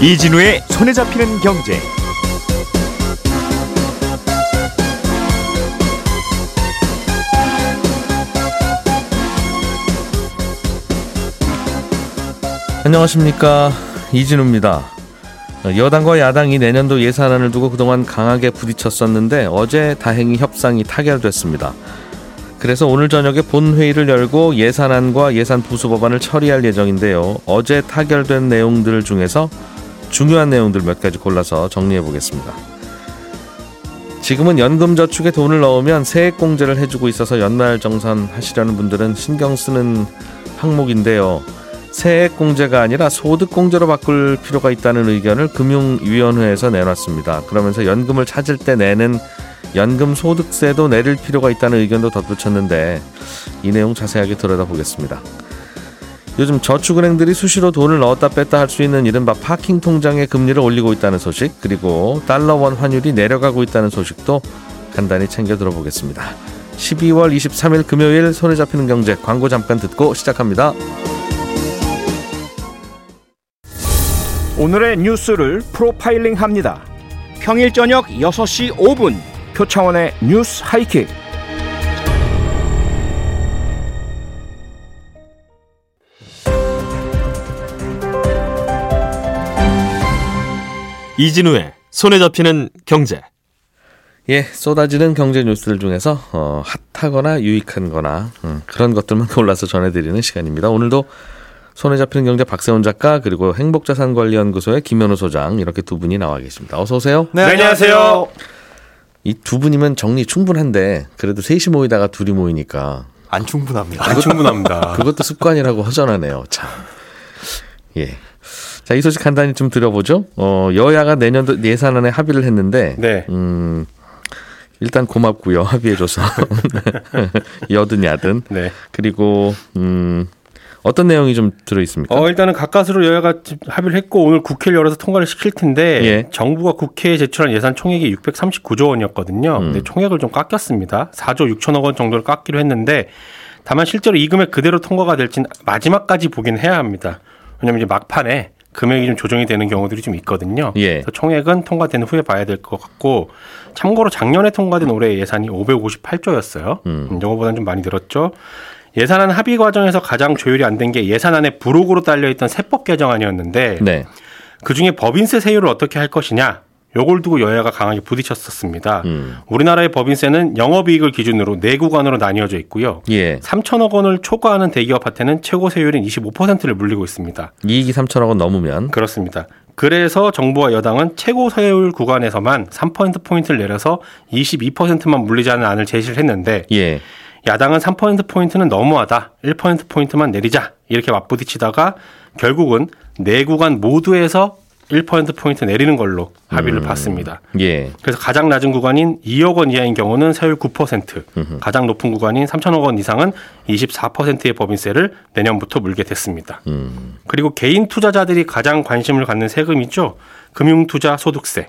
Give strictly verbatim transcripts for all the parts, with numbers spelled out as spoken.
이진우의 손에 잡히는 경제. 안녕하십니까, 이진우입니다. 여당과 야당이 내년도 예산안을 두고 그동안 강하게 부딪혔었는데 어제 다행히 협상이 타결됐습니다. 그래서 오늘 저녁에 본회의를 열고 예산안과 예산 보수 법안을 처리할 예정인데요. 어제 타결된 내용들 중에서 중요한 내용들 몇 가지 골라서 정리해 보겠습니다. 지금은 연금저축에 돈을 넣으면 세액공제를 해주고 있어서 연말정산 하시려는 분들은 신경 쓰는 항목인데요. 세액공제가 아니라 소득공제로 바꿀 필요가 있다는 의견을 금융위원회에서 내놨습니다. 그러면서 연금을 찾을 때 내는 연금소득세도 내릴 필요가 있다는 의견도 덧붙였는데 이 내용 자세하게 들여다보겠습니다. 요즘 저축은행들이 수시로 돈을 넣었다 뺐다 할 수 있는 이른바 파킹 통장의 금리를 올리고 있다는 소식, 그리고 달러원 환율이 내려가고 있다는 소식도 간단히 챙겨 들어보겠습니다. 십이월 이십삼일 금요일 손에 잡히는 경제, 광고 잠깐 듣고 시작합니다. 오늘의 뉴스를 프로파일링합니다. 평일 저녁 여섯시 오분 표창원의 뉴스 하이킥. 이진우의 손에 잡히는 경제. 예, 쏟아지는 경제 뉴스들 중에서 어, 핫하거나 유익한거나 음, 그런 것들만 골라서 전해드리는 시간입니다. 오늘도 손에 잡히는 경제 박세훈 작가, 그리고 행복자산관리연구소의 김현우 소장, 이렇게 두 분이 나와 계십니다. 어서 오세요. 네, 안녕하세요. 이 두 분이면 정리 충분한데 그래도 셋이 모이다가 둘이 모이니까 안 충분합니다. 안 충분합니다. 그것도 습관이라고 허전하네요. 참. 예. 자, 이 소식 간단히 좀 들어보죠. 어, 여야가 내년도 예산안에 합의를 했는데, 네. 음, 일단 고맙고요, 합의해줘서. 여든 야든. 네. 그리고 음, 어떤 내용이 좀 들어있습니까? 어, 일단은 가까스로 여야가 합의를 했고 오늘 국회를 열어서 통과를 시킬 텐데, 예. 정부가 국회에 제출한 예산 총액이 육백삼십구조 원이었거든요. 음. 근데 총액을 좀 깎였습니다. 사조 육천억 원 정도를 깎기로 했는데, 다만 실제로 이 금액 그대로 통과가 될지는 마지막까지 보긴 해야 합니다. 왜냐하면 이제 막판에 금액이 좀 조정이 되는 경우들이 좀 있거든요. 예. 그래서 총액은 통과된 후에 봐야 될 것 같고, 참고로 작년에 통과된 올해 예산이 오백오십팔조였어요. 음. 이거보다는 좀 많이 늘었죠. 예산안 합의 과정에서 가장 조율이 안 된 게 예산안에 부록으로 딸려있던 세법 개정안이었는데, 네. 그중에 법인세 세율을 어떻게 할 것이냐, 요걸 두고 여야가 강하게 부딪혔었습니다. 음. 우리나라의 법인세는 영업이익을 기준으로 네 구간으로 나뉘어져 있고요. 예. 삼천억 원을 초과하는 대기업한테는 최고 세율인 이십오 퍼센트를 물리고 있습니다. 이익이 삼천억 원 넘으면. 그렇습니다. 그래서 정부와 여당은 최고 세율 구간에서만 삼 퍼센트포인트를 내려서 이십이 퍼센트만 물리자는 안을 제시를 했는데, 예. 야당은 삼 퍼센트포인트는 너무하다, 일 퍼센트포인트만 내리자, 이렇게 맞부딪히다가 결국은 네 구간 모두에서 일 퍼센트포인트 내리는 걸로 합의를 음. 봤습니다. 예. 그래서 가장 낮은 구간인 이억 원 이하인 경우는 세율 구 퍼센트, 음흠. 가장 높은 구간인 삼천억 원 이상은 이십사 퍼센트의 법인세를 내년부터 물게 됐습니다. 음. 그리고 개인 투자자들이 가장 관심을 갖는 세금이죠. 금융투자 소득세.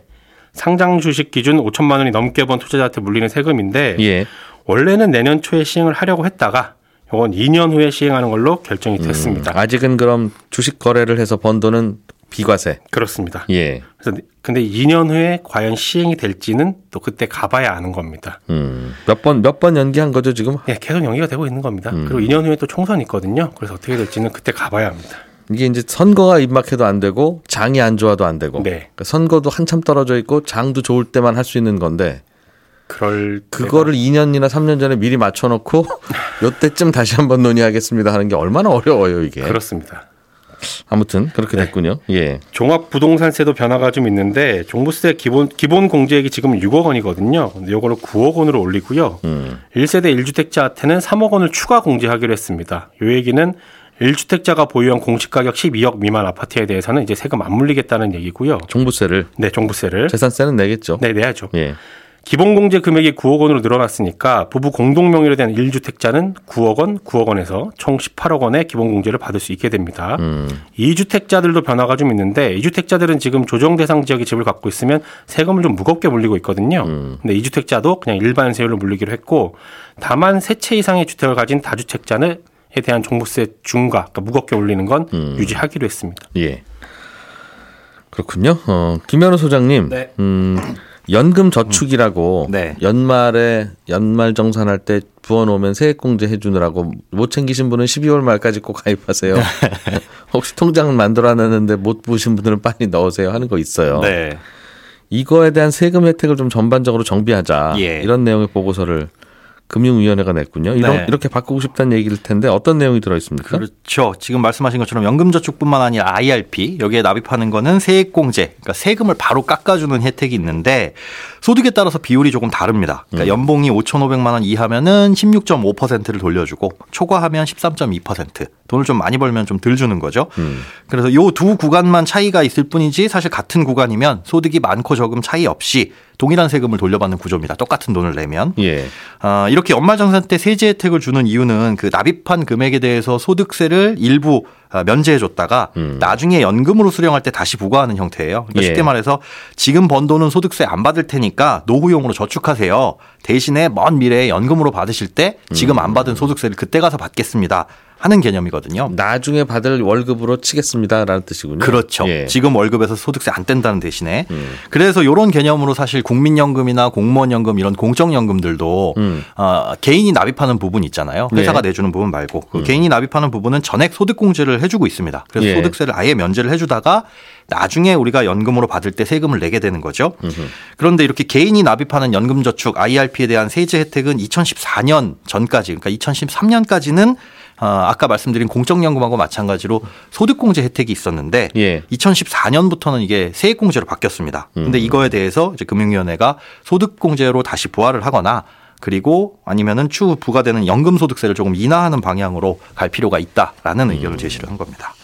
상장 주식 기준 오천만 원이 넘게 번 투자자한테 물리는 세금인데, 예. 원래는 내년 초에 시행을 하려고 했다가 이건 이 년 후에 시행하는 걸로 결정이 됐습니다. 음. 아직은 그럼 주식 거래를 해서 번 돈은 비과세. 그렇습니다. 예. 그래서 근데 이 년 후에 과연 시행이 될지는 또 그때 가봐야 아는 겁니다. 음. 몇 번, 몇 번 연기한 거죠, 지금? 예, 계속 연기가 되고 있는 겁니다. 음. 그리고 이 년 후에 또 총선이 있거든요. 그래서 어떻게 될지는 그때 가봐야 합니다. 이게 이제 선거가 입막해도 안 되고 장이 안 좋아도 안 되고. 네. 그러니까 선거도 한참 떨어져 있고 장도 좋을 때만 할 수 있는 건데. 그럴 그거를 이 년이나 삼 년 전에 미리 맞춰놓고 요때쯤 다시 한번 논의하겠습니다 하는 게 얼마나 어려워요, 이게. 그렇습니다. 아무튼 그렇게 됐군요. 네. 예. 종합부동산세도 변화가 좀 있는데, 종부세 기본 기본 공제액이 지금 육억 원이거든요. 근데 이거를 구억 원으로 올리고요. 음. 일 세대 일 주택자한테는 삼억 원을 추가 공제하기로 했습니다. 이 얘기는 일 주택자가 보유한 공시가격 십이억 미만 아파트에 대해서는 이제 세금 안 물리겠다는 얘기고요. 종부세를. 네, 종부세를. 재산세는 내겠죠. 네, 내야죠. 예. 기본공제 금액이 구억 원으로 늘어났으니까 부부 공동명의로 된 일 주택자는 구억 원, 구억 원에서 총 십팔억 원의 기본공제를 받을 수 있게 됩니다. 음. 이 주택자들도 변화가 좀 있는데 이 주택자들은 지금 조정 대상 지역의 집을 갖고 있으면 세금을 좀 무겁게 물리고 있거든요. 음. 근데 이 주택자도 그냥 일반 세율로 물리기로 했고, 다만 세 채 이상의 주택을 가진 다주택자에 대한 종부세 중과, 그러니까 무겁게 올리는 건 음. 유지하기로 했습니다. 예. 그렇군요. 어, 김현우 소장님. 네. 음. 연금 저축이라고 음. 네. 연말에 연말 정산할 때 부어놓으면 세액공제 해주느라고 못 챙기신 분은 십이월 말까지 꼭 가입하세요. 혹시 통장 만들어놨는데 못 부으신 분들은 빨리 넣으세요 하는 거 있어요. 네. 이거에 대한 세금 혜택을 좀 전반적으로 정비하자. 예. 이런 내용의 보고서를 금융위원회가 냈군요. 이런, 네. 이렇게 바꾸고 싶다는 얘기일 텐데 어떤 내용이 들어있습니까? 그렇죠. 지금 말씀하신 것처럼 연금저축뿐만 아니라 아이알피, 여기에 납입하는 거는 세액공제, 그러니까 세금을 바로 깎아주는 혜택이 있는데 소득에 따라서 비율이 조금 다릅니다. 그러니까 연봉이 오천오백만 원 이하면은 십육 점 오 퍼센트를 돌려주고 초과하면 십삼 점 이 퍼센트. 돈을 좀 많이 벌면 좀 덜 주는 거죠. 음. 그래서 이 두 구간만 차이가 있을 뿐이지 사실 같은 구간이면 소득이 많고 적음 차이 없이 동일한 세금을 돌려받는 구조입니다. 똑같은 돈을 내면. 예. 아, 이렇게 연말정산 때 세제 혜택을 주는 이유는 그 납입한 금액에 대해서 소득세를 일부 면제해줬다가 음. 나중에 연금으로 수령할 때 다시 부과하는 형태예요. 그러니까 쉽게 예. 말해서 지금 번 돈은 소득세 안 받을 테니까 노후용으로 저축하세요. 대신에 먼 미래에 연금으로 받으실 때 지금 안 받은 소득세를 그때 가서 받겠습니다 하는 개념이거든요. 나중에 받을 월급으로 치겠습니다라는 뜻이군요. 그렇죠. 예. 지금 월급에서 소득세 안 뗀다는 대신에. 음. 그래서 이런 개념으로 사실 국민연금이나 공무원연금 이런 공적연금들도 음. 어, 개인이 납입하는 부분 있잖아요. 회사가 예. 내주는 부분 말고. 그 음. 개인이 납입하는 부분은 전액 소득공제를 해주고 있습니다. 그래서 예. 소득세를 아예 면제를 해주다가 나중에 우리가 연금으로 받을 때 세금을 내게 되는 거죠. 음흠. 그런데 이렇게 개인이 납입하는 연금저축 아이알피에 대한 세제 혜택은 이천십사 년 전까지, 그러니까 이천십삼 년까지는 아까 말씀드린 공적연금하고 마찬가지로 소득공제 혜택이 있었는데 예. 이천십사 년부터는 이게 세액공제로 바뀌었습니다. 그런데 음. 이거에 대해서 이제 금융위원회가 소득공제로 다시 부활을 하거나 그리고 아니면은 추후 부과되는 연금소득세를 조금 인하하는 방향으로 갈 필요가 있다라는 음. 의견을 제시를 한 겁니다.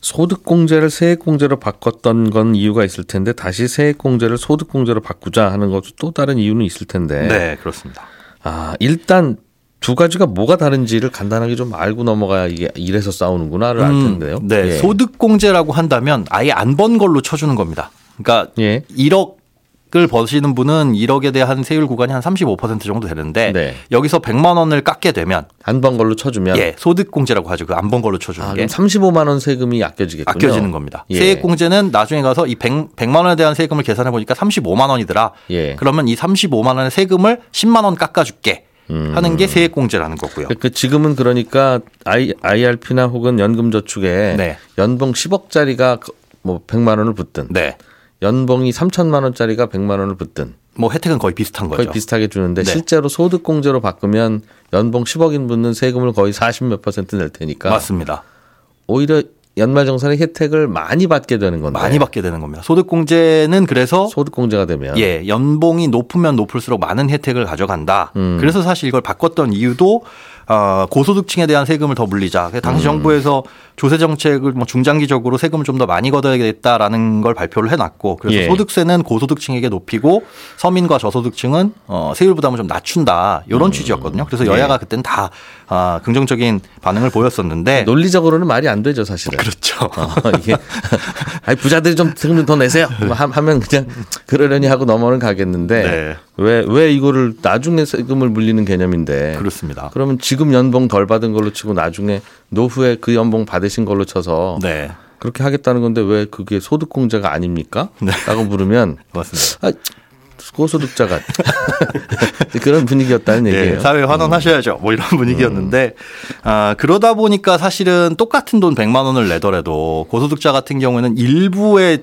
소득공제를 세액공제로 바꿨던 건 이유가 있을 텐데 다시 세액공제를 소득공제로 바꾸자 하는 것도 또 다른 이유는 있을 텐데. 네, 그렇습니다. 아, 일단 두 가지가 뭐가 다른지를 간단하게 좀 알고 넘어가야 이게 이래서 싸우는구나를 알 텐데요. 음, 네. 예. 소득공제라고 한다면 아예 안 번 걸로 쳐주는 겁니다. 그러니까 예. 일억을 버시는 분은 일억에 대한 세율 구간이 한 삼십오 퍼센트 정도 되는데 네. 여기서 백만 원을 깎게 되면. 안 번 걸로 쳐주면. 예. 소득공제라고 하죠. 그 안 번 걸로 쳐주는 아, 게. 삼십오만 원 세금이 아껴지겠군요. 아껴지는 겁니다. 예. 세액공제는 나중에 가서 이 백, 백만 원에 대한 세금을 계산해 보니까 삼십오만 원이더라. 예. 그러면 이 삼십오만 원의 세금을 십만 원 깎아줄게. 하는 게 세액공제라는 거고요. 그 지금은 그러니까 아이알피나 혹은 연금저축에 네. 연봉 십억짜리가 뭐 백만 원을 붙든 네. 연봉이 삼천만 원짜리가 백만 원을 붙든 뭐 혜택은 거의 비슷한 거죠. 거의 비슷하게 주는데 네. 실제로 소득공제로 바꾸면 연봉 십억인 붙는 세금을 거의 사십 몇 퍼센트 낼 테니까. 맞습니다. 오히려 연말정산의 혜택을 많이 받게 되는 건데. 많이 받게 되는 겁니다. 소득공제는 그래서. 소득공제가 되면. 예. 연봉이 높으면 높을수록 많은 혜택을 가져간다. 음. 그래서 사실 이걸 바꿨던 이유도 고소득층에 대한 세금을 더 물리자. 당시 음. 정부에서 조세 정책을 뭐 중장기적으로 세금을 좀 더 많이 걷어야겠다라는 걸 발표를 해놨고 그래서 예. 소득세는 고소득층에게 높이고 서민과 저소득층은 세율 부담을 좀 낮춘다. 이런 음. 취지였거든요. 그래서 여야가 예. 그때는 다 긍정적인 반응을 보였었는데. 논리적으로는 말이 안 되죠 사실은. 그렇죠. 어, 이게 아니, 부자들이 좀 세금 더 내세요 하면 그냥 그러려니 하고 넘어는 가겠는데 네. 왜, 왜 이거를 나중에 세금을 물리는 개념인데. 그렇습니다. 그러면 지금 연봉 덜 받은 걸로 치고 나중에 노후에 그 연봉 받으신 걸로 쳐서 네. 그렇게 하겠다는 건데 왜 그게 소득공제가 아닙니까? 네. 라고 물으면 맞습니다. 아, 고소득자가 그런 분위기였다는 네, 얘기예요. 사회 환원하셔야죠. 뭐 이런 분위기였는데 음. 아, 그러다 보니까 사실은 똑같은 돈 백만 원을 내더라도 고소득자 같은 경우에는 일부의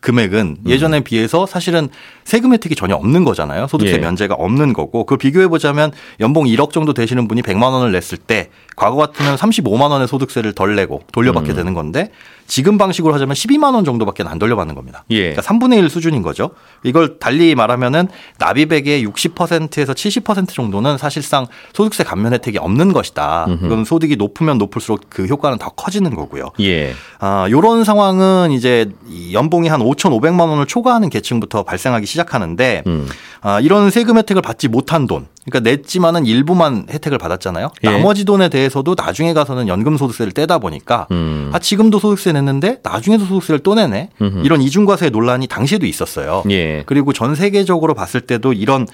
금액은 예전에 음. 비해서 사실은 세금 혜택이 전혀 없는 거잖아요. 소득세 예. 면제가 없는 거고 그걸 비교해보자면 연봉 일억 정도 되시는 분이 백만 원을 냈을 때 과거 같으면 삼십오만 원의 소득세를 덜 내고 돌려받게 음. 되는 건데 지금 방식으로 하자면 십이만 원 정도밖에 안 돌려받는 겁니다. 예. 그러니까 삼분의 일 수준인 거죠. 이걸 달리 말하면은 납입액의 육십 퍼센트에서 칠십 퍼센트 정도는 사실상 소득세 감면 혜택이 없는 것이다. 음흠. 그럼 소득이 높으면 높을수록 그 효과는 더 커지는 거고요. 예. 아, 요런 상황은 이제 연봉이 한 오천오백만 원을 초과하는 계층부터 발생하기 시작하는데 음. 아, 이런 세금 혜택을 받지 못한 돈, 그러니까 냈지만은 일부만 혜택을 받았잖아요. 예. 나머지 돈에 대해서도 나중에 가서는 연금소득세를 떼다 보니까 음. 아, 지금도 소득세 냈는데 나중에도 소득세를 또 내네. 음흠. 이런 이중과세 논란이 당시에도 있었어요. 예. 그리고 전 세계적으로 봤을 때도 이런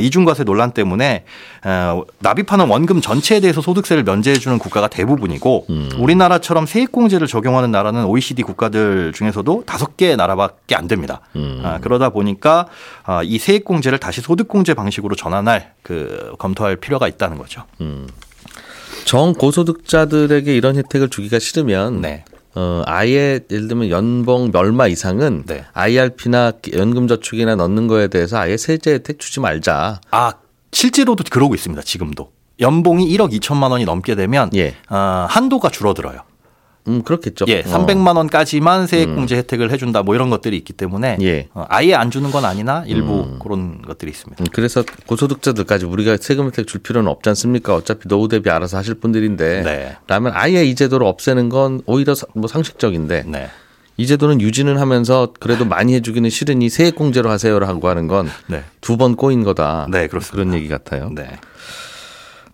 이중과세 논란 때문에 납입하는 원금 전체에 대해서 소득세를 면제해 주는 국가가 대부분이고 음. 우리나라처럼 세액공제를 적용하는 나라는 오이시디 국가들 중에서도 다섯 개 나라밖에 안 됩니다. 음. 아, 그러다 보니까 이 세액공제를 다시 소득공제 방식으로 전환할 그 검토할 필요가 있다는 거죠. 음. 정고소득자들에게 이런 혜택을 주기가 싫으면 네. 어, 아예 예를 들면 연봉 얼마 이상은 네. 아이알피나 연금저축이나 넣는 거에 대해서 아예 세제 혜택 주지 말자. 아, 실제로도 그러고 있습니다. 지금도. 연봉이 일억 이천만 원이 넘게 되면 예. 어, 한도가 줄어들어요. 음, 그렇겠죠. 예, 삼백만 원까지만 세액공제 음. 혜택을 해준다 뭐 이런 것들이 있기 때문에 예. 아예 안 주는 건 아니나 일부 음. 그런 것들이 있습니다. 그래서 고소득자들까지 우리가 세금 혜택 줄 필요는 없지 않습니까? 어차피 노후 대비 알아서 하실 분들인데 네. 라면 아예 이 제도를 없애는 건 오히려 뭐 상식적인데 네. 이 제도는 유지는 하면서 그래도 많이 해주기는 싫으니 세액공제로 하세요라고 하는 건 두 번 네. 꼬인 거다. 네, 그렇습니다. 그런 얘기 같아요. 네.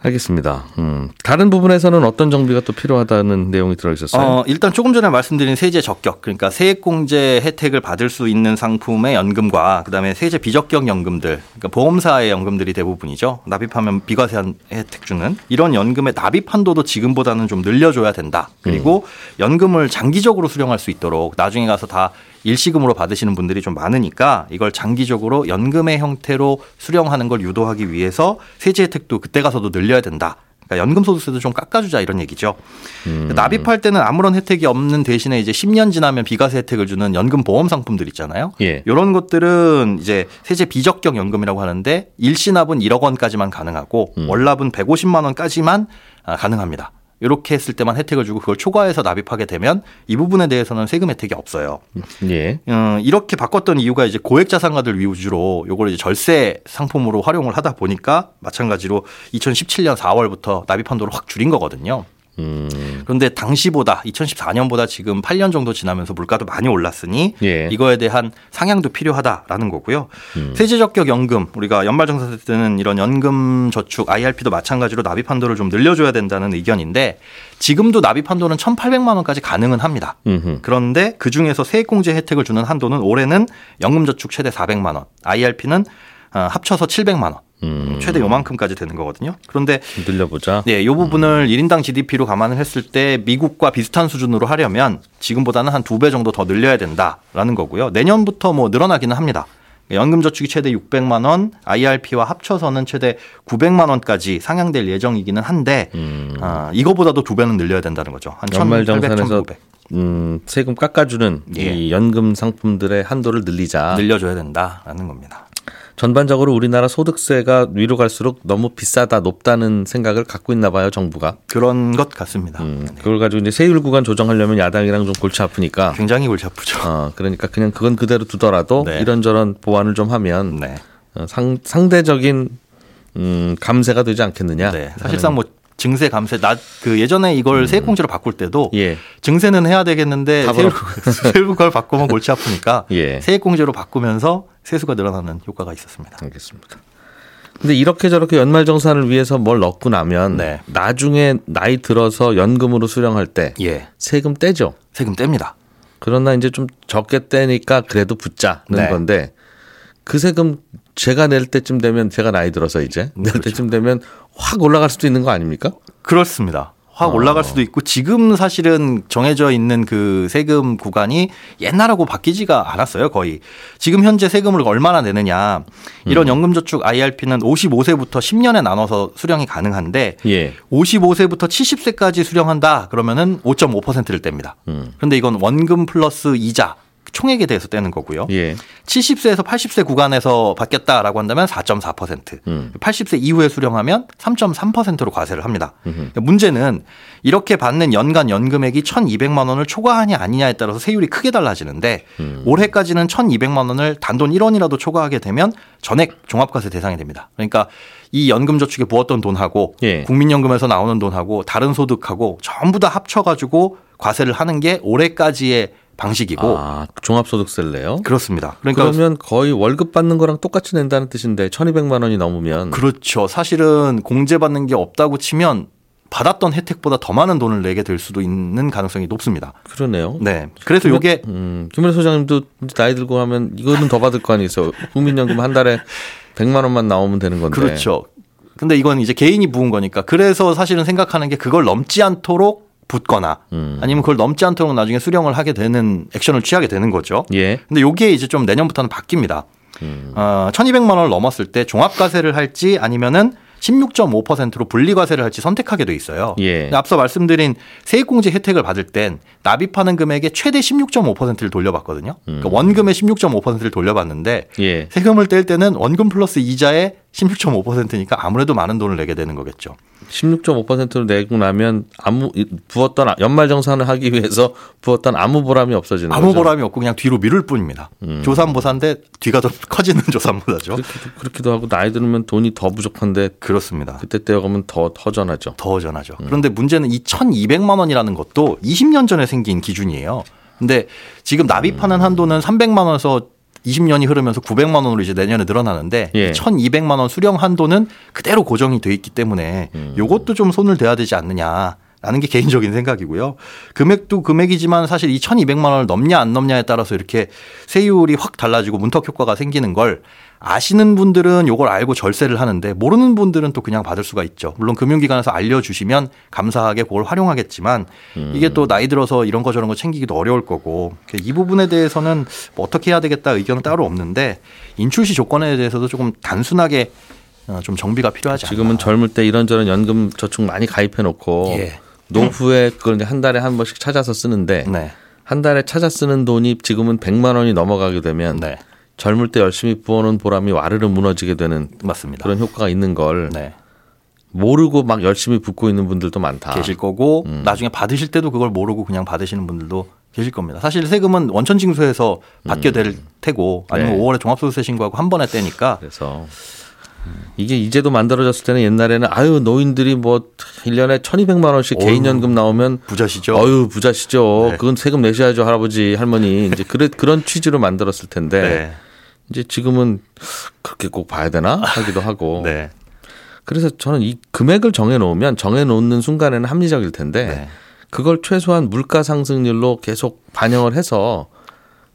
알겠습니다. 음. 다른 부분에서는 어떤 정비가 또 필요하다는 내용이 들어있었어요? 어, 일단 조금 전에 말씀드린 세제 적격, 그러니까 세액공제 혜택을 받을 수 있는 상품의 연금과 그다음에 세제 비적격 연금들, 그러니까 보험사의 연금들이 대부분이죠. 납입하면 비과세한 혜택 주는 이런 연금의 납입 한도도 지금보다는 좀 늘려줘야 된다. 그리고 음. 연금을 장기적으로 수령할 수 있도록 나중에 가서 다 일시금으로 받으시는 분들이 좀 많으니까 이걸 장기적으로 연금의 형태로 수령하는 걸 유도하기 위해서 세제 혜택도 그때 가서도 늘려야 된다. 그러니까 연금소득세도 좀 깎아주자 이런 얘기죠. 음. 납입할 때는 아무런 혜택이 없는 대신에 이제 십 년 지나면 비과세 혜택을 주는 연금보험 상품들 있잖아요. 예. 이런 것들은 이제 세제 비적격 연금이라고 하는데 일시납은 일억 원까지만 가능하고 음. 월납은 백오십만 원까지만 가능합니다. 이렇게 했을 때만 혜택을 주고 그걸 초과해서 납입하게 되면 이 부분에 대해서는 세금 혜택이 없어요. 예. 음, 이렇게 바꿨던 이유가 이제 고액자산가들 위주로 이걸 이제 절세 상품으로 활용을 하다 보니까 마찬가지로 이천십칠년 사월부터 납입 한도를 확 줄인 거거든요. 음. 그런데 당시보다 이천십사년보다 지금 팔 년 정도 지나면서 물가도 많이 올랐으니 예. 이거에 대한 상향도 필요하다라는 거고요. 음. 세제적격 연금 우리가 연말정산세 때는 이런 연금저축 아이알피도 마찬가지로 납입 한도를 좀 늘려줘야 된다는 의견인데 지금도 납입 한도는 천팔백만 원까지 가능은 합니다. 음흠. 그런데 그중에서 세액공제 혜택을 주는 한도는 올해는 연금저축 최대 사백만 원 아이알피는 합쳐서 칠백만 원. 음. 최대 요만큼까지 되는 거거든요. 그런데 늘려보자. 네, 이 부분을 음. 일 인당 지디피로 감안을 했을 때 미국과 비슷한 수준으로 하려면 지금보다는 한 두 배 정도 더 늘려야 된다라는 거고요. 내년부터 뭐 늘어나기는 합니다. 연금저축이 최대 육백만 원, 아이알피와 합쳐서는 최대 구백만 원까지 상향될 예정이기는 한데 음. 아, 이거보다도 두 배는 늘려야 된다는 거죠. 한 천팔백, 천구백. 음, 세금 깎아주는 예. 이 연금 상품들의 한도를 늘리자. 늘려줘야 된다라는 겁니다. 전반적으로 우리나라 소득세가 위로 갈수록 너무 비싸다, 높다는 생각을 갖고 있나 봐요, 정부가. 그런 것 같습니다. 음, 그걸 가지고 이제 세율 구간 조정하려면 야당이랑 좀 골치 아프니까. 굉장히 골치 아프죠. 어, 그러니까 그냥 그건 그대로 두더라도 네. 이런저런 보완을 좀 하면 네. 상, 상대적인 음, 감세가 되지 않겠느냐. 네. 사실상 뭐. 증세 감세 나 그 예전에 이걸 세액공제로 바꿀 때도 예. 증세는 해야 되겠는데 세율국가를 바꾸면 골치 아프니까 예. 세액공제로 바꾸면서 세수가 늘어나는 효과가 있었습니다. 알겠습니다. 근데 이렇게 저렇게 연말정산을 위해서 뭘 넣고 나면 네. 나중에 나이 들어서 연금으로 수령할 때 예. 세금 떼죠. 세금 뗍니다. 그러나 이제 좀 적게 떼니까 그래도 붙자는 네. 건데 그 세금 제가 낼 때쯤 되면 제가 나이 들어서 이제 낼 그렇죠. 때쯤 되면 확 올라갈 수도 있는 거 아닙니까? 그렇습니다. 확 어. 올라갈 수도 있고 지금 사실은 정해져 있는 그 세금 구간이 옛날하고 바뀌지가 않았어요. 거의. 지금 현재 세금을 얼마나 내느냐. 이런 음. 연금저축 아이알피는 오십오 세부터 십 년에 나눠서 수령이 가능한데 예. 오십오 세부터 칠십 세까지 수령한다 그러면은 오점오 퍼센트를 뗍니다. 음. 그런데 이건 원금 플러스 이자. 총액에 대해서 떼는 거고요. 예. 칠십 세에서 팔십 세 구간에서 바뀌었다라고 한다면 사 점 사 퍼센트, 음. 팔십 세 이후에 수령하면 삼 점 삼 퍼센트로 과세를 합니다. 음흠. 문제는 이렇게 받는 연간 연금액이 천이백만 원을 초과하냐 아니냐에 따라서 세율이 크게 달라지는데 음. 올해까지는 천이백만 원을 단돈 일 원이라도 초과하게 되면 전액 종합과세 대상이 됩니다. 그러니까 이 연금저축에 부었던 돈하고 예. 국민연금에서 나오는 돈하고 다른 소득하고 전부 다 합쳐가지고 과세를 하는 게 올해까지의 방식이고. 아, 종합소득세를 내요? 그렇습니다. 그러니까 그러면 거의 월급 받는 거랑 똑같이 낸다는 뜻인데 천이백만 원이 넘으면. 그렇죠. 사실은 공제받는 게 없다고 치면 받았던 혜택보다 더 많은 돈을 내게 될 수도 있는 가능성이 높습니다. 그러네요. 네. 그래서 김, 이게. 음, 김현우 소장님도 나이 들고 하면 이거는 더 받을 거 아니겠어요. 국민연금 한 달에 백만 원만 나오면 되는 건데. 그렇죠. 근데 이건 이제 개인이 부은 거니까. 그래서 사실은 생각하는 게 그걸 넘지 않도록 붙거나 음. 아니면 그걸 넘지 않도록 나중에 수령을 하게 되는 액션을 취하게 되는 거죠. 예. 근데 요게 이제 좀 내년부터는 바뀝니다. 음. 어, 천이백만 원을 넘었을 때 종합과세를 할지 아니면은 십육 점 오 퍼센트로 분리과세를 할지 선택하게 돼 있어요. 예. 앞서 말씀드린 세액공제 혜택을 받을 땐 납입하는 금액의 최대 십육 점 오 퍼센트를 돌려받거든요. 음. 그러니까 원금의 십육 점 오 퍼센트를 돌려받는데 예. 세금을 뗄 때는 원금 플러스 이자의 십육 점 오 퍼센트니까 아무래도 많은 돈을 내게 되는 거겠죠. 십육 점 오 퍼센트를 내고 나면 아무 부었던 연말정산을 하기 위해서 부었던 아무 보람이 없어지는 아무 거죠. 아무 보람이 없고 그냥 뒤로 미룰 뿐입니다. 음. 조산보사인데 뒤가 더 커지는 조산보사죠. 그렇기도, 그렇기도 하고 나이 들면 돈이 더 부족한데 그렇습니다. 그때 떼어가면 더 허전하죠. 더 허전하죠. 음. 그런데 문제는 이 천이백만 원이라는 것도 이십 년 전에 생긴 기준이에요. 그런데 지금 납입하는 음. 한도는 삼백만 원에서 이십 년이 흐르면서 구백만 원으로 이제 내년에 늘어나는데 예. 천이백만 원 수령 한도는 그대로 고정이 돼 있기 때문에 음. 이것도 좀 손을 대야 되지 않느냐라는 게 개인적인 생각이고요. 금액도 금액이지만 사실 이 천이백만 원을 넘냐 안 넘냐에 따라서 이렇게 세율이 확 달라지고 문턱 효과가 생기는 걸 아시는 분들은 이걸 알고 절세를 하는데 모르는 분들은 또 그냥 받을 수가 있죠. 물론 금융기관에서 알려주시면 감사하게 그걸 활용하겠지만 음. 이게 또 나이 들어서 이런 거 저런 거 챙기기도 어려울 거고 이 부분에 대해서는 뭐 어떻게 해야 되겠다 의견은 따로 없는데 인출시 조건에 대해서도 조금 단순하게 좀 정비가 필요하지 않나. 지금은 젊을 때 이런저런 연금저축 많이 가입해놓고 예. 노후에 그걸 한 달에 한 번씩 찾아서 쓰는데 네. 한 달에 찾아 쓰는 돈이 지금은 백만 원이 넘어가게 되면 네. 젊을 때 열심히 부어놓은 보람이 와르르 무너지게 되는 맞습니다. 그런 효과가 있는 걸 네. 모르고 막 열심히 붓고 있는 분들도 많다. 계실 거고 음. 나중에 받으실 때도 그걸 모르고 그냥 받으시는 분들도 계실 겁니다. 사실 세금은 원천징수해서 받게 될 음. 테고 아니면 네. 오월에 종합소득세 신고하고 한 번에 떼니까. 그래서 이게 이제도 만들어졌을 때는 옛날에는 아유 노인들이 뭐 일 년에 천이백만 원씩 어휴, 개인연금 나오면 부자시죠. 어유 부자시죠. 네. 그건 세금 내셔야죠 할아버지 할머니 이제 그런 그런 취지로 만들었을 텐데 네. 이제 지금은 그렇게 꼭 봐야 되나 하기도 하고. 네. 그래서 저는 이 금액을 정해놓으면 정해놓는 순간에는 합리적일 텐데 네. 그걸 최소한 물가 상승률로 계속 반영을 해서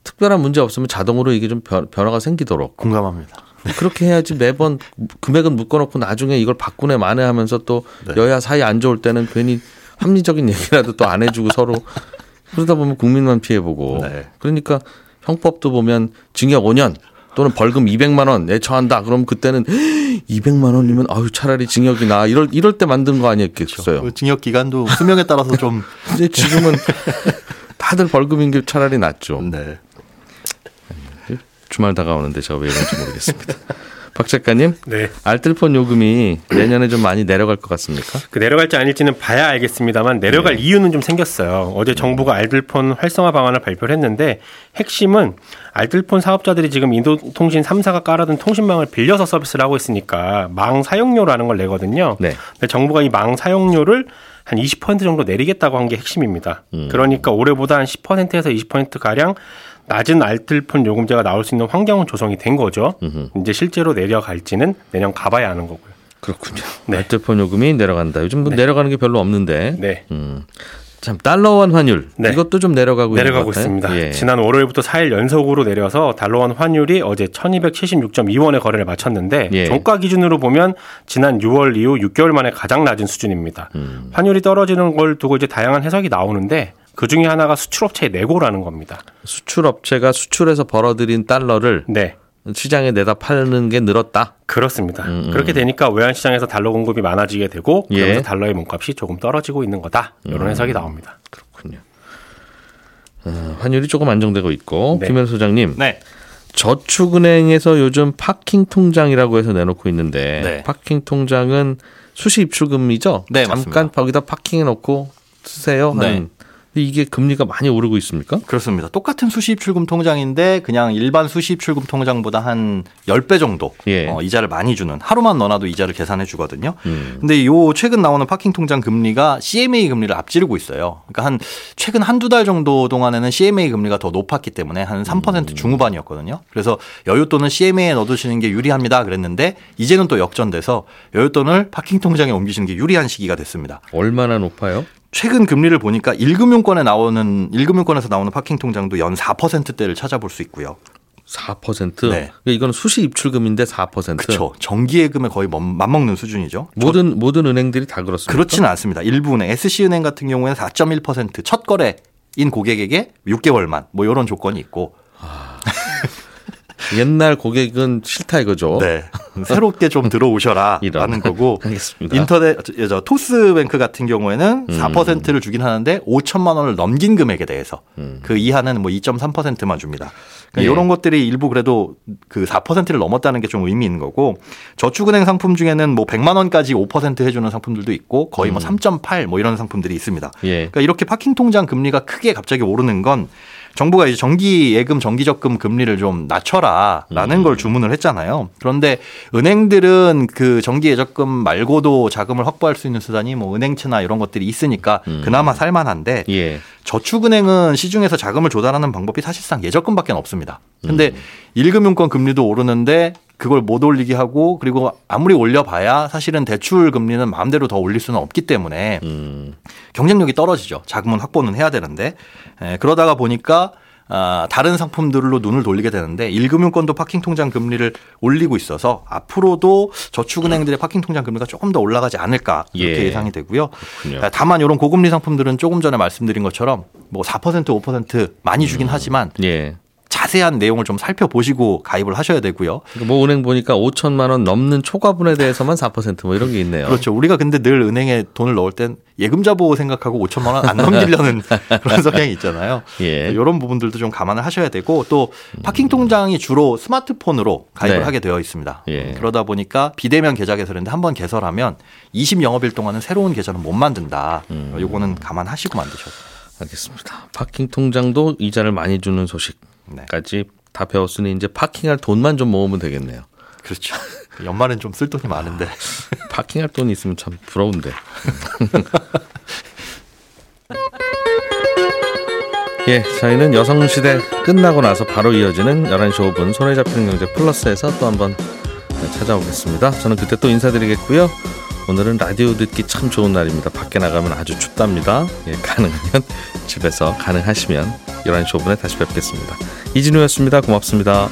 특별한 문제 없으면 자동으로 이게 좀 변화가 생기도록. 공감합니다. 그렇게 해야지 매번 금액은 묶어놓고 나중에 이걸 바꾸네 마네 하면서 또 네. 여야 사이 안 좋을 때는 괜히 합리적인 얘기라도 또 안 해주고 서로 그러다 보면 국민만 피해보고 네. 그러니까 형법도 보면 징역 오 년 또는 벌금 이백만 원 내처한다. 그럼 그때는 이백만 원이면 아유 차라리 징역이 나 이럴 이럴 때 만든 거 아니었겠어요. 그렇죠. 징역 기간도 수명에 따라서 좀 이제 지금은 다들 벌금인 게 차라리 낫죠. 네. 주말 다가오는데 제가 왜 이런지 모르겠습니다. 박 작가님, 네. 알뜰폰 요금이 내년에 좀 많이 내려갈 것 같습니까? 그 내려갈지 아닐지는 봐야 알겠습니다만 내려갈 네. 이유는 좀 생겼어요. 어제 정부가 알뜰폰 활성화 방안을 발표를 했는데 핵심은 알뜰폰 사업자들이 지금 인도통신 삼 사가 깔아둔 통신망을 빌려서 서비스를 하고 있으니까 망 사용료라는 걸 내거든요. 네. 근데 정부가 이 망 사용료를 한 이십 퍼센트 정도 내리겠다고 한 게 핵심입니다. 음. 그러니까 올해보다 한 십 퍼센트에서 이십 퍼센트가량 낮은 알뜰폰 요금제가 나올 수 있는 환경은 조성이 된 거죠. 으흠. 이제 실제로 내려갈지는 내년 가봐야 하는 거고요. 그렇군요. 네. 알뜰폰 요금이 내려간다. 요즘 뭐 네. 내려가는 게 별로 없는데. 네. 음. 참 달러원 환율 네. 이것도 좀 내려가고 내려가고 있는 것 같아요. 있습니다. 예. 지난 월요일부터 사 일 연속으로 내려서 달러원 환율이 어제 천이백칠십육 점 이 원에 거래를 마쳤는데 예. 종가 기준으로 보면 지난 유월 이후 육 개월 만에 가장 낮은 수준입니다. 음. 환율이 떨어지는 걸 두고 이제 다양한 해석이 나오는데 그중에 하나가 수출업체의 내고라는 겁니다. 수출업체가 수출해서 벌어들인 달러를 네. 시장에 내다 파는 게 늘었다? 그렇습니다. 음음. 그렇게 되니까 외환시장에서 달러 공급이 많아지게 되고 그러면서 예. 달러의 몸값이 조금 떨어지고 있는 거다. 이런 음. 해석이 나옵니다. 그렇군요. 환율이 조금 안정되고 있고. 네. 김현우 소장님. 네. 저축은행에서 요즘 파킹통장이라고 해서 내놓고 있는데. 네. 파킹통장은 수시입출금이죠? 네, 잠깐 맞습니다. 거기다 파킹해놓고 쓰세요 하는. 네. 이게 금리가 많이 오르고 있습니까? 그렇습니다. 똑같은 수시입출금 통장인데 그냥 일반 수시입출금 통장보다 한 열 배 정도. 예. 어, 이자를 많이 주는, 하루만 넣어놔도 이자를 계산해 주거든요. 음. 근데 요 최근 나오는 파킹 통장 금리가 씨엠에이 금리를 앞지르고 있어요. 그러니까 한 최근 한두 달 정도 동안에는 씨엠에이 금리가 더 높았기 때문에 한 삼 퍼센트 중후반이었거든요. 그래서 여윳돈은 씨엠에이에 넣어두시는 게 유리합니다 그랬는데 이제는 또 역전돼서 여윳돈을 파킹 통장에 옮기시는 게 유리한 시기가 됐습니다. 얼마나 높아요? 최근 금리를 보니까 일 금융권에 나오는, 일 금융권에서 나오는 파킹 통장도 연 사 퍼센트대를 찾아볼 수 있고요. 사 퍼센트? 네. 이건 수시 입출금인데 사 퍼센트? 그렇죠. 정기예금에 거의 맞먹는 수준이죠. 모든, 모든 은행들이 다 그렇습니까? 그렇지는 않습니다. 일부 은행, 에스씨은행 같은 경우에는 사 점 일 퍼센트 첫 거래인 고객에게 육 개월만 뭐 이런 조건이 있고. 아... 옛날 고객은 싫다 이거죠. 네. 새롭게 좀 들어오셔라 라는 거고. 알겠습니다. 인터넷, 저, 토스뱅크 같은 경우에는 사 퍼센트를 음. 주긴 하는데 오천만 원을 넘긴 금액에 대해서 음. 그 이하는 뭐 이 점 삼 퍼센트만 줍니다. 그러니까 예. 이런 것들이 일부 그래도 그 사 퍼센트를 넘었다는 게 좀 의미 있는 거고. 저축은행 상품 중에는 뭐 백만 원까지 오 퍼센트 해주는 상품들도 있고 거의 뭐 삼 점 팔 뭐 이런 상품들이 있습니다. 예. 그러니까 이렇게 파킹통장 금리가 크게 갑자기 오르는 건 정부가 이제 정기예금, 정기적금 금리를 좀 낮춰라라는 음. 걸 주문을 했잖아요. 그런데 은행들은 그 정기예적금 말고도 자금을 확보할 수 있는 수단이 뭐 은행채나 이런 것들이 있으니까 음. 그나마 살만한데. 예. 저축은행은 시중에서 자금을 조달하는 방법이 사실상 예적금밖에 없습니다. 그런데 음. 일 금융권 금리도 오르는데 그걸 못 올리게 하고, 그리고 아무리 올려봐야 사실은 대출 금리는 마음대로 더 올릴 수는 없기 때문에 음. 경쟁력이 떨어지죠. 자금은 확보는 해야 되는데. 에, 그러다가 보니까 아, 다른 상품들로 눈을 돌리게 되는데 일 금융권도 파킹통장 금리를 올리고 있어서 앞으로도 저축은행들의 파킹통장 금리가 조금 더 올라가지 않을까 이렇게 예. 예상이 되고요. 그렇군요. 다만 이런 고금리 상품들은 조금 전에 말씀드린 것처럼 뭐 사 퍼센트, 오 퍼센트 많이 주긴 음. 하지만 예. 자세한 내용을 좀 살펴보시고 가입을 하셔야 되고요. 뭐 은행 보니까 오천만 원 넘는 초과분에 대해서만 사 퍼센트 뭐 이런 게 있네요. 그렇죠. 우리가 근데 늘 은행에 돈을 넣을 땐 예금자 보호 생각하고 오천만 원 안 넘기려는 그런 성향이 있잖아요. 예. 이런 부분들도 좀 감안을 하셔야 되고, 또 파킹 통장이 주로 스마트폰으로 가입을 네. 하게 되어 있습니다. 예. 그러다 보니까 비대면 계좌 개설인데 한번 개설하면 이십 영업일 동안은 새로운 계좌는 못 만든다. 음. 요거는 감안하시고 만드셔야 돼요. 알겠습니다. 파킹 통장도 이자를 많이 주는 소식. 네. 까지 다 배웠으니 이제 파킹할 돈만 좀 모으면 되겠네요. 그렇죠. 연말엔 좀 쓸 돈이 많은데. 아, 파킹할 돈이 있으면 참 부러운데. 예, 저희는 여성시대 끝나고 나서 바로 이어지는 열한 시 오 분 손에 잡히는 경제 플러스에서 또 한번 찾아오겠습니다. 저는 그때 또 인사드리겠고요. 오늘은 라디오 듣기 참 좋은 날입니다. 밖에 나가면 아주 춥답니다. 예, 가능하면 집에서 가능하시면 열한 시 오 분에 다시 뵙겠습니다. 이진우였습니다. 고맙습니다.